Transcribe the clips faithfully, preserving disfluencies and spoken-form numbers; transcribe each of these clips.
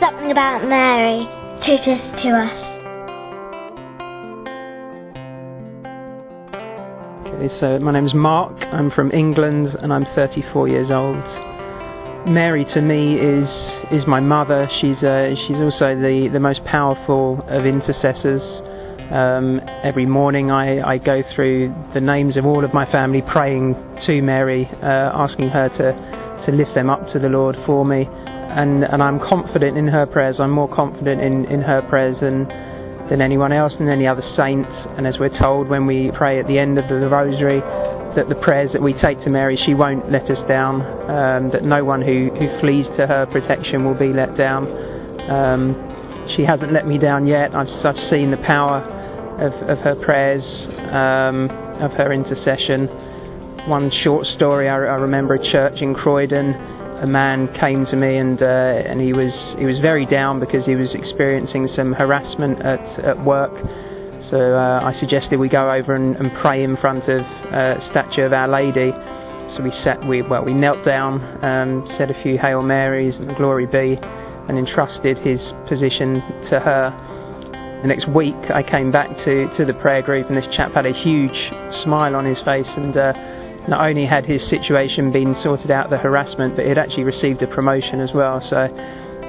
Something About Mary tutors to us. Okay, so my name's Mark, I'm from England and I'm thirty-four years old. Mary to me is is my mother. She's uh, she's also the, the most powerful of intercessors. Um, every morning I, I go through the names of all of my family, praying to Mary, uh, asking her to, to lift them up to the Lord for me. And, and I'm confident in her prayers. I'm more confident in, in her prayers than, than anyone else, than any other saint. And as we're told when we pray at the end of the Rosary, that the prayers that we take to Mary, she won't let us down, um, that no one who, who flees to her protection will be let down. Um, she hasn't let me down yet. I've, I've seen the power of, of her prayers, um, of her intercession. One short story, I, I remember a church in Croydon. A man came to me and uh, and he was he was very down because he was experiencing some harassment at, at work. So uh, I suggested we go over and, and pray in front of a statue of Our Lady. So we sat, we well we knelt down, um, said a few Hail Marys and the Glory Be, and entrusted his position to her. The next week I came back to, to the prayer group, and this chap had a huge smile on his face, and uh, not only had his situation been sorted out, the harassment, but he'd actually received a promotion as well. So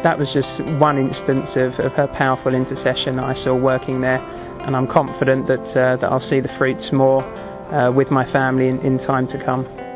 that was just one instance of, of her powerful intercession that I saw working there. And I'm confident that, uh, that I'll see the fruits more uh, with my family in, in time to come.